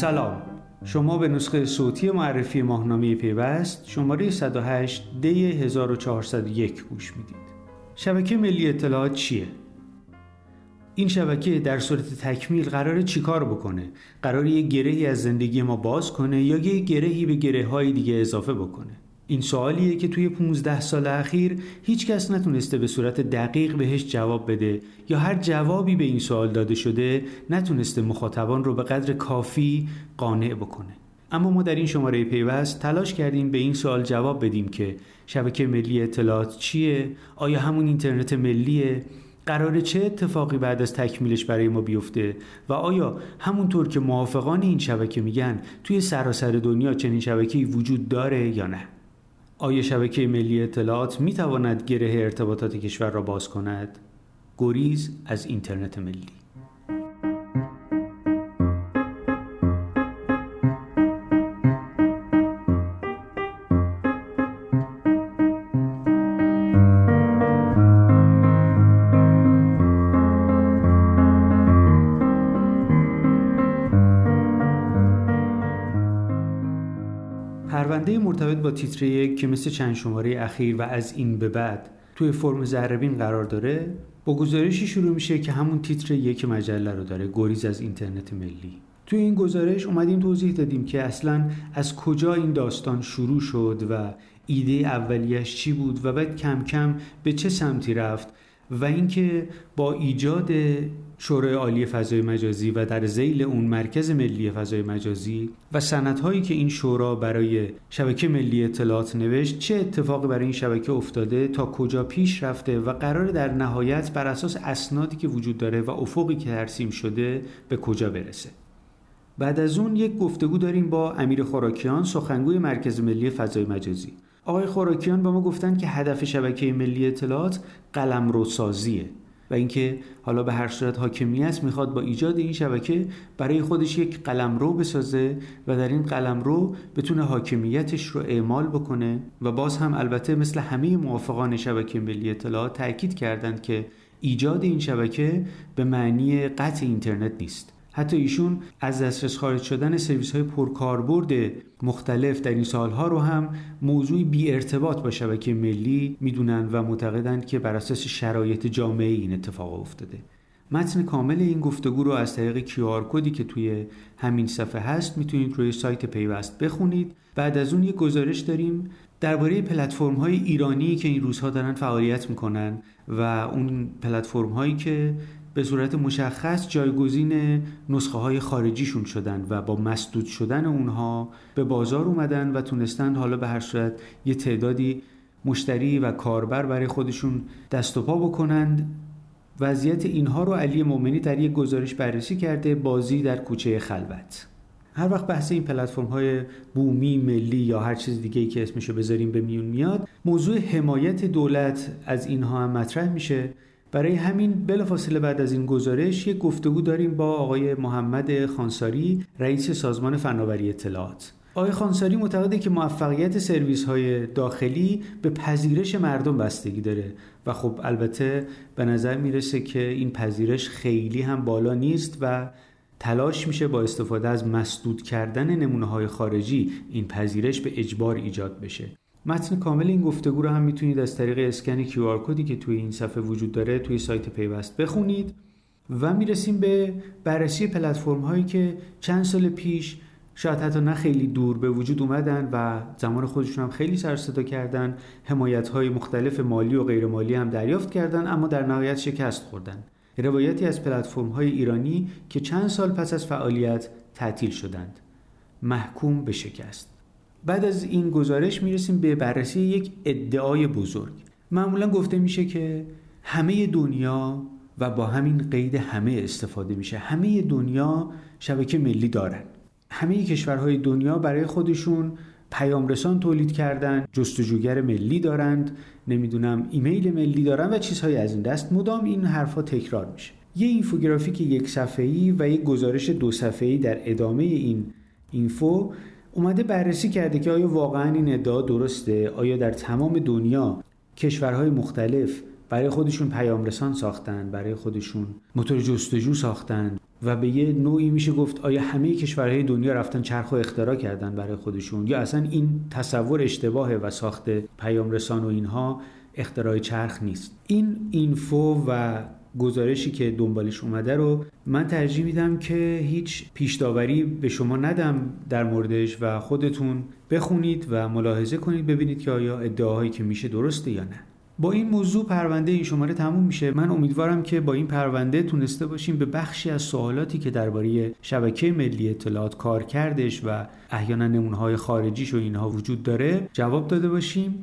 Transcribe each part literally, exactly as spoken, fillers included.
سلام، شما به نسخه صوتی معرفی ماهنامه پیوست شماره صد و هشت دی هزار و چهارصد و یک گوش میدید. شبکه ملی اطلاعات چیه؟ این شبکه در صورت تکمیل قراره چیکار بکنه؟ قراره یک گرهی از زندگی ما باز کنه یا یک گرهی به گره‌های دیگه اضافه بکنه؟ این سوالیه که توی پانزده سال اخیر هیچ کس نتونسته به صورت دقیق بهش جواب بده یا هر جوابی به این سوال داده شده نتونسته مخاطبان رو به قدر کافی قانع بکنه. اما ما در این شماره پیوست تلاش کردیم به این سوال جواب بدیم که شبکه ملی اطلاعات چیه؟ آیا همون اینترنت ملیه؟ قراره چه اتفاقی بعد از تکمیلش برای ما بیفته و آیا همونطور که موافقان این شبکه میگن توی سراسر دنیا چنین شبکه‌ای وجود داره یا نه؟ آیا شبکه ملی اطلاعات می تواند گره ارتباطات کشور را باز کند؟ گریز از اینترنت ملی. پرونده مرتبط با تیتر یک که مثل چند شماره اخیر و از این به بعد توی فرم زهربین قرار داره، با گزارشی شروع میشه که همون تیتر یک مجله رو داره، گریز از اینترنت ملی. توی این گزارش اومدیم توضیح دادیم که اصلاً از کجا این داستان شروع شد و ایده اولیش چی بود و بعد کم کم به چه سمتی رفت و اینکه با ایجاد شورای عالی فضای مجازی و در ذیل اون مرکز ملی فضای مجازی و سندهایی که این شورا برای شبکه ملی اطلاعات نوشت چه اتفاقی برای این شبکه افتاده، تا کجا پیش رفته و قراره در نهایت بر اساس اسنادی که وجود داره و افقی که ترسیم شده به کجا برسه. بعد از اون یک گفتگو داریم با امیر خوراکیان، سخنگوی مرکز ملی فضای مجازی. آقای خوراکیان با ما گفتن که هدف شبکه ملی اطلاعات قلمروسازیه و اینکه حالا به هر صورت حاکمیت میخواد با ایجاد این شبکه برای خودش یک قلمرو بسازه و در این قلمرو بتونه حاکمیتش رو اعمال بکنه و باز هم البته مثل همه موافقان شبکه ملی اطلاعات تأکید کردند که ایجاد این شبکه به معنی قطع اینترنت نیست. حتی ایشون از دسترس خارج شدن سرویس‌های پرکاربرد مختلف در این سال‌ها رو هم موضوعی بی ارتباط با شبکه ملی میدونن و معتقدند که بر اساس شرایط جامعه این اتفاق افتاده. متن کامل این گفتگو رو از طریق کیو آر کدی که توی همین صفحه هست میتونید روی سایت پیوست بخونید. بعد از اون یک گزارش داریم درباره پلتفرم‌های ایرانی که این روزها دارن فعالیت می‌کنن و اون پلتفرم‌هایی که به صورت مشخص جایگزین نسخه های خارجیشون شدن و با مسدود شدن اونها به بازار اومدن و تونستن حالا به هر صورت یه تعدادی مشتری و کاربر برای خودشون دست و پا بکنند. وضعیت اینها رو علی مومنی در یک گزارش بررسی کرده، بازی در کوچه خلوت. هر وقت بحث این پلتفرم های بومی، ملی یا هر چیز دیگه‌ای که اسمشو بذاریم به میون میاد، موضوع حمایت دولت از اینها هم مطرح میشه. برای همین بلافاصله بعد از این گزارش یک گفتگو داریم با آقای محمد خانساری، رئیس سازمان فناوری اطلاعات. آقای خانساری معتقده که موفقیت سرویس‌های داخلی به پذیرش مردم بستگی داره و خب البته به نظر میرسه که این پذیرش خیلی هم بالا نیست و تلاش میشه با استفاده از مسدود کردن نمونه‌های خارجی این پذیرش به اجبار ایجاد بشه. متن کامل این گفتگو رو هم میتونید از طریق اسکن کیو آر کدی که توی این صفحه وجود داره توی سایت پیوست بخونید. و میرسیم به بررسی پلتفرم هایی که چند سال پیش شاید حتی نه خیلی دور به وجود اومدن و زمان خودشون هم خیلی سر صدا کردن، حمایت های مختلف مالی و غیر مالی هم دریافت کردن اما در نهایت شکست خوردن. روایتی از پلتفرم های ایرانی که چند سال پس از فعالیت تعطیل شدند، محکوم به شکست. بعد از این گزارش میرسیم به بررسی یک ادعای بزرگ. معمولا گفته میشه که همه دنیا و با همین قید همه استفاده میشه، همه دنیا شبکه ملی دارن، همه کشورهای دنیا برای خودشون پیامرسان تولید کردن، جستجوگر ملی دارند، نمیدونم ایمیل ملی دارن و چیزهای از این دست. مدام این حرفا تکرار میشه. یه اینفوگرافیک یک صفحه‌ای و یک گزارش دو صفحه‌ای در ادامه این اینفو اومده بررسی کرده که آیا واقعا این ادعا درسته؟ آیا در تمام دنیا کشورهای مختلف برای خودشون پیام رسان ساختن، برای خودشون موتور جستجو ساختن و به یه نوعی میشه گفت آیا همه کشورهای دنیا رفتن چرخ و اختراع کردن برای خودشون، یا اصلا این تصور اشتباهه و ساخت پیام رسان و اینها اختراع چرخ نیست. این اینفو و گزارشی که دنبالش اومده رو من ترجیح میدم که هیچ پیش‌داوری به شما ندم در موردش و خودتون بخونید و ملاحظه کنید ببینید که آیا ادعاهایی که میشه درسته یا نه. با این موضوع پرونده این شماره تموم میشه. من امیدوارم که با این پرونده تونسته باشیم به بخشی از سوالاتی که درباره شبکه ملی اطلاعات کار کردش و احیانا نمونه‌های خارجیش و اینها وجود داره جواب داده باشیم.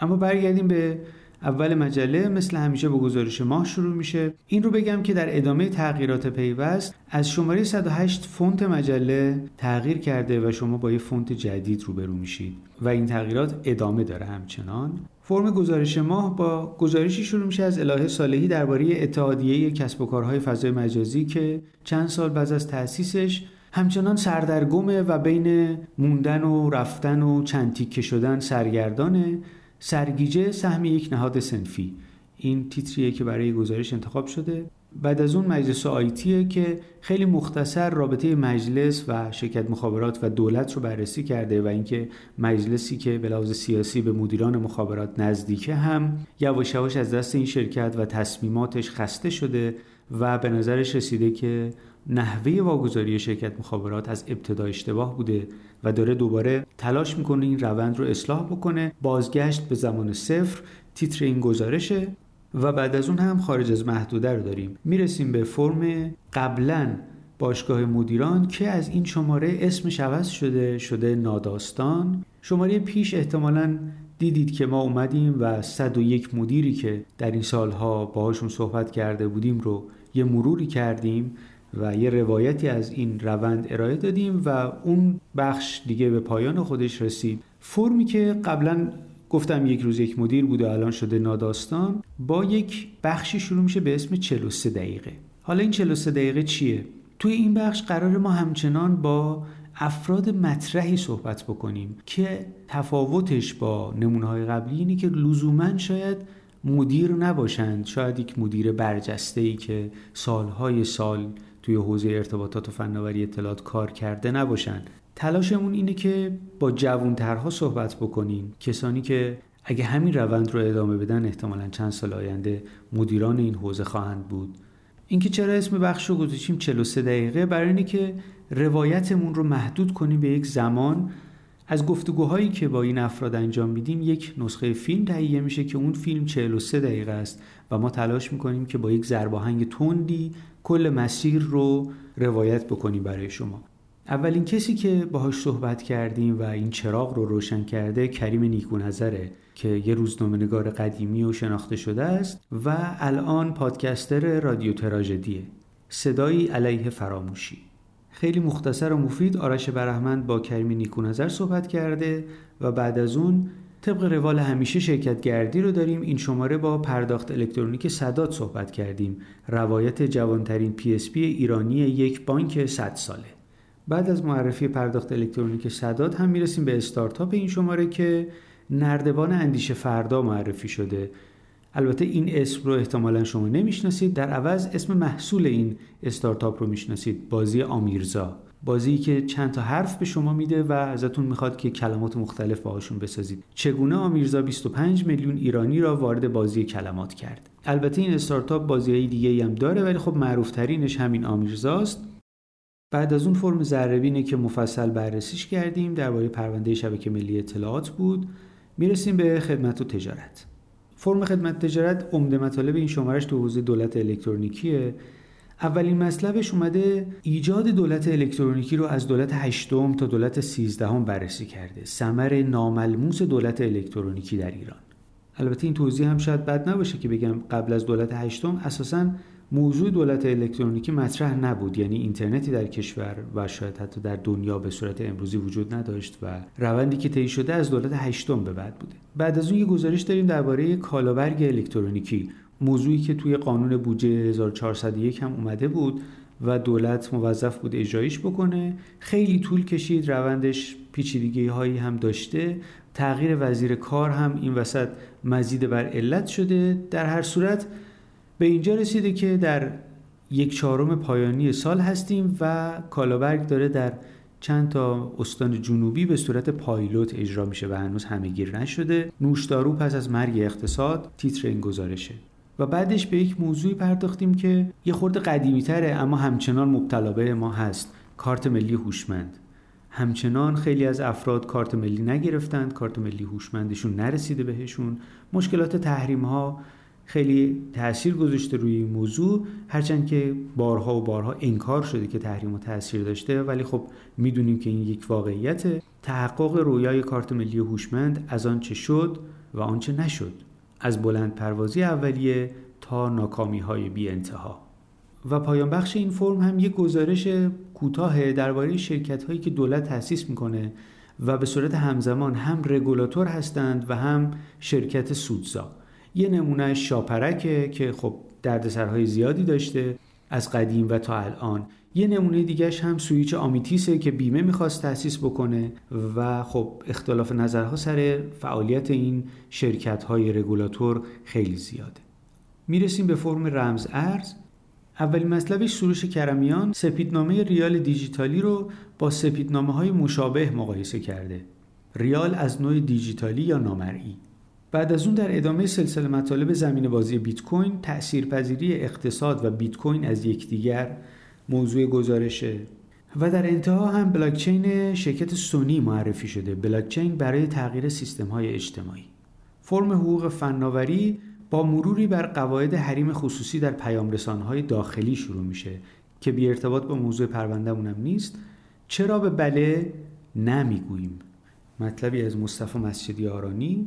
اما برگردیم به اول مجله. مثل همیشه با گزارش ماه شروع میشه. این رو بگم که در ادامه تغییرات پیوست از شماره صد و هشت فونت مجله تغییر کرده و شما با یه فونت جدید روبرو میشید و این تغییرات ادامه داره همچنان. فرم گزارش ماه با گزارشی شروع میشه از الهه صالحی درباره اتحادیه کسبوکارهای فضای مجازی که چند سال بعد از تأسیسش همچنان سردرگمه و بین موندن و رفتن و چند تیکه شدن سرگردانه. سرگیجه سهم یک نهاد صنفی، این تیتریه که برای گزارش انتخاب شده. بعد از اون مجلس آیتیه که خیلی مختصر رابطه مجلس و شرکت مخابرات و دولت رو بررسی کرده و اینکه مجلسی که به لحاظ سیاسی به مدیران مخابرات نزدیکه هم یواش یواش از دست این شرکت و تصمیماتش خسته شده و به نظرش رسیده که نحوه واگذاری شرکت مخابرات از ابتدا اشتباه بوده و داره دوباره تلاش میکنه این روند رو اصلاح بکنه. بازگشت به زمان صفر تیتر این گزارشه. و بعد از اون هم خارج از محدوده رو داریم. میرسیم به فرم قبلن باشگاه مدیران که از این شماره اسمش عوض شده شده ناداستان. شماره پیش احتمالاً دیدید که ما اومدیم و صد و یک مدیری که در این سالها باهاشون صحبت کرده بودیم رو یه مروری کردیم و یه روایتی از این روند ارائه دادیم و اون بخش دیگه به پایان خودش رسید. فرمی که قبلاً گفتم یک روز یک مدیر بوده الان شده ناداستان با یک بخشی شروع میشه به اسم چهل و سه دقیقه. حالا این چهل و سه دقیقه چیه؟ توی این بخش قرار ما همچنان با افراد مطرحی صحبت بکنیم که تفاوتش با نمونه‌های قبلی اینه که لزوماً شاید مدیر نباشند، شاید یک مدیر برجسته‌ای که سالهای سال توی حوزه ارتباطات و فناوری اطلاعات کار کرده نباشند. تلاشمون اینه که با جوانترها صحبت بکنیم، کسانی که اگه همین روند رو ادامه بدن احتمالاً چند سال آینده مدیران این حوزه خواهند بود. اینکه چرا اسم بخش رو گذاشتیم چهل و سه دقیقه، برای اینه که روایتمون رو محدود کنیم به یک زمان. از گفتگوهایی که با این افراد انجام میدیم یک نسخه فیلم تهیه میشه که اون فیلم چهل و سه دقیقه است و ما تلاش میکنیم که با یک ضرب آهنگ تندی کل مسیر رو روایت بکنیم برای شما. اولین کسی که باهاش صحبت کردیم و این چراغ رو روشن کرده کریم نیکو نظره که یه روزنامه‌نگار قدیمی و شناخته شده است و الان پادکستر رادیو تراژدیه. صدایی علیه فراموشی. خیلی مختصر و مفید آرش برهمند با کریم نیکو نظر صحبت کرده و بعد از اون طبق روال همیشه شرکت گردی رو داریم. این شماره با پرداخت الکترونیک سداد صحبت کردیم، روایت جوانترین پی اس پی ایرانی یک بانک صد ساله. بعد از معرفی پرداخت الکترونیک سداد هم میرسیم به استارتاپ این شماره که نردبان اندیش فردا معرفی شده. البته این اسم رو احتمالاً شما نمیشناسید، در عوض اسم محصول این استارتاپ رو میشناسید، بازی آمیرزا. بازی که چند تا حرف به شما میده و ازتون میخواد که کلمات مختلف باهاشون بسازید. چگونه آمیرزا بیست و پنج میلیون ایرانی را وارد بازی کلمات کرد. البته این استارتاپ بازی‌های دیگه‌ای هم داره ولی خب معروف‌ترینش همین آمیرزاست. بعد از اون فرم ذره‌بینه که مفصل بررسیش کردیم، درباره پرونده شبکه ملی اطلاعات بود. میرسیم به خدمت و تجارت. فرم خدمت تجارت عمده مطالب این شمارش تو حوزه دولت الکترونیکیه. اولین مطلبش اومده ایجاد دولت الکترونیکی رو از دولت هشتم تا دولت سیزدهم بررسی کرده، ثمر ناملموس دولت الکترونیکی در ایران. البته این توضیح هم شاید بد نباشه که بگم قبل از دولت هشتم اساساً موضوع دولت الکترونیکی مطرح نبود، یعنی اینترنتی در کشور و شاید حتی در دنیا به صورت امروزی وجود نداشت و روندی که طی شده از دولت هشتم به بعد بوده. بعد از اون یه گزارش داریم درباره کالابرگ الکترونیکی، موضوعی که توی قانون بودجه هزار و چهارصد و یک هم اومده بود و دولت موظف بود اجرایش بکنه. خیلی طول کشید، روندش پیچیدگی هایی هم داشته، تغییر وزیر کار هم این وسط مزید بر علت شده. در هر صورت به اینجا رسیده که در یک چهارم پایانی سال هستیم و کالابرگ داره در چند تا استان جنوبی به صورت پایلوت اجرا میشه و هنوز همه گیر نشده. نوشدارو پس از مرگ اقتصاد تیتر این گزارشه. و بعدش به یک موضوعی پرداختیم که یه خورده قدیمی تره اما همچنان مبتلا به ما هست، کارت ملی هوشمند. همچنان خیلی از افراد کارت ملی نگرفتند، کارت ملی هوشمندشون نرسیده بهشون. مشکلات تحریم ها خیلی تأثیر گذاشته روی این موضوع، هرچند که بارها و بارها انکار شده که تحریم و تأثیر داشته، ولی خب میدونیم که این یک واقعیته. تحقق رویای کارت ملی هوشمند از آنچه شد و آنچه نشد، از بلند پروازی اولیه تا ناکامی های بی انتها. و پایان بخش این فرم هم یک گزارش کوتاه درباره شرکت هایی که دولت تأسیس میکنه و به صورت همزمان هم رگولاتور هستند و هم شرکت سودزا. یه نمونه شاپرکه که خب دردسرهای زیادی داشته از قدیم و تا الان. یه نمونه دیگهش هم سویچ آمیتیسه که بیمه میخواست تأسیس بکنه و خب اختلاف نظرها سر فعالیت این شرکت‌های رگولاتور خیلی زیاده. میرسیم به فرم رمز ارز. اولین مطلبش سروش کرمیان سپیدنامه ریال دیجیتالی رو با سپیدنامه‌های مشابه مقایسه کرده. ریال از نوع دیجیتالی یا نامرئی. بعد از اون در ادامه سلسله مطالب زمین بازی بیت کوین، تاثیرپذیری اقتصاد و بیت کوین از یکدیگر موضوع گزارشه. و در انتها هم بلاکچین شرکت سونی معرفی شده، بلاکچین برای تغییر سیستم‌های اجتماعی. فرم حقوق فناوری با مروری بر قواعد حریم خصوصی در پیامرسان‌های داخلی شروع میشه که بی ارتباط با موضوع پروندهمون هم نیست. چرا به بله نمیگوییم؟ مطلبی از مصطفی مشهدی آرانی.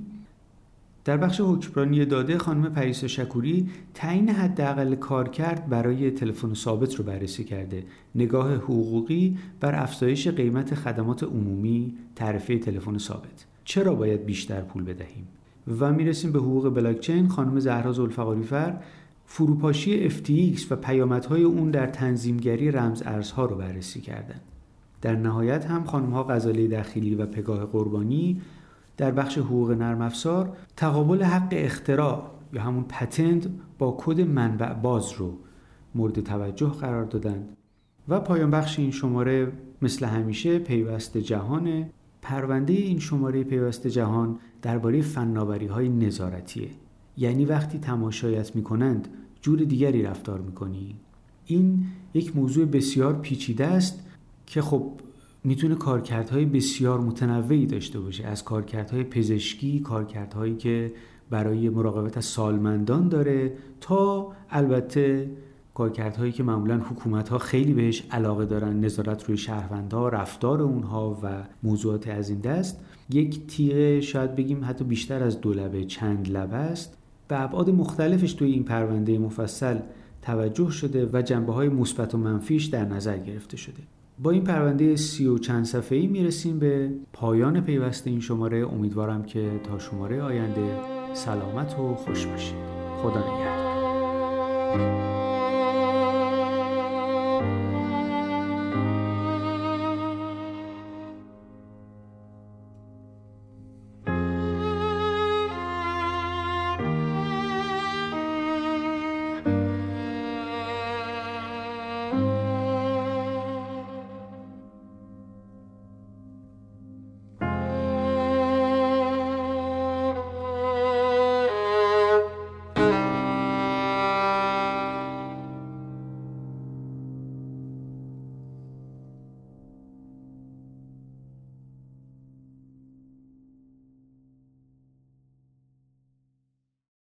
در بخش حکمرانی داده خانم پریس شکوری تعیین حداقل کارکرد برای تلفن ثابت رو بررسی کرده. نگاه حقوقی بر افزایش قیمت خدمات عمومی تعرفه تلفن ثابت. چرا باید بیشتر پول بدهیم؟ و میرسیم به حقوق بلاکچین. خانم زهرا ذوالفقاریفر فروپاشی اف تی ایکس و پیامدهای اون در تنظیمگری رمز ارزها رو بررسی کردن. در نهایت هم خانم‌ها غزاله دخیلی و پگاه قربانی در بخش حقوق نرم افزار تقابل حق اختراع یا همون پتنت با کد منبع باز رو مورد توجه قرار دادن. و پایان بخش این شماره مثل همیشه پیوست جهانه. پرونده این شماره پیوست جهان درباره فناوری‌های نظارتیه. یعنی وقتی تماشایت می‌کنند جور دیگری رفتار می‌کنی. این یک موضوع بسیار پیچیده است که خب میتونه کارکردهای بسیار متنوعی داشته باشه، از کارکردهای پزشکی، کارکردهایی که برای مراقبت از سالمندان داره، تا البته کارکردهایی که معمولا حکومت‌ها خیلی بهش علاقه دارن، نظارت روی شهروندها، رفتار اونها و موضوعات از این دست. یک تیغه شاید بگیم حتی بیشتر از دو لبه، چند لبه است. به ابعاد مختلفش توی این پرونده مفصل توجه شده و جنبه‌های مثبت و منفیش در نظر گرفته شده. با این پرونده سی و چند صفحه‌ای میرسیم به پایان پیوست این شماره. امیدوارم که تا شماره آینده سلامت و خوش باشید. خدا نگهدار.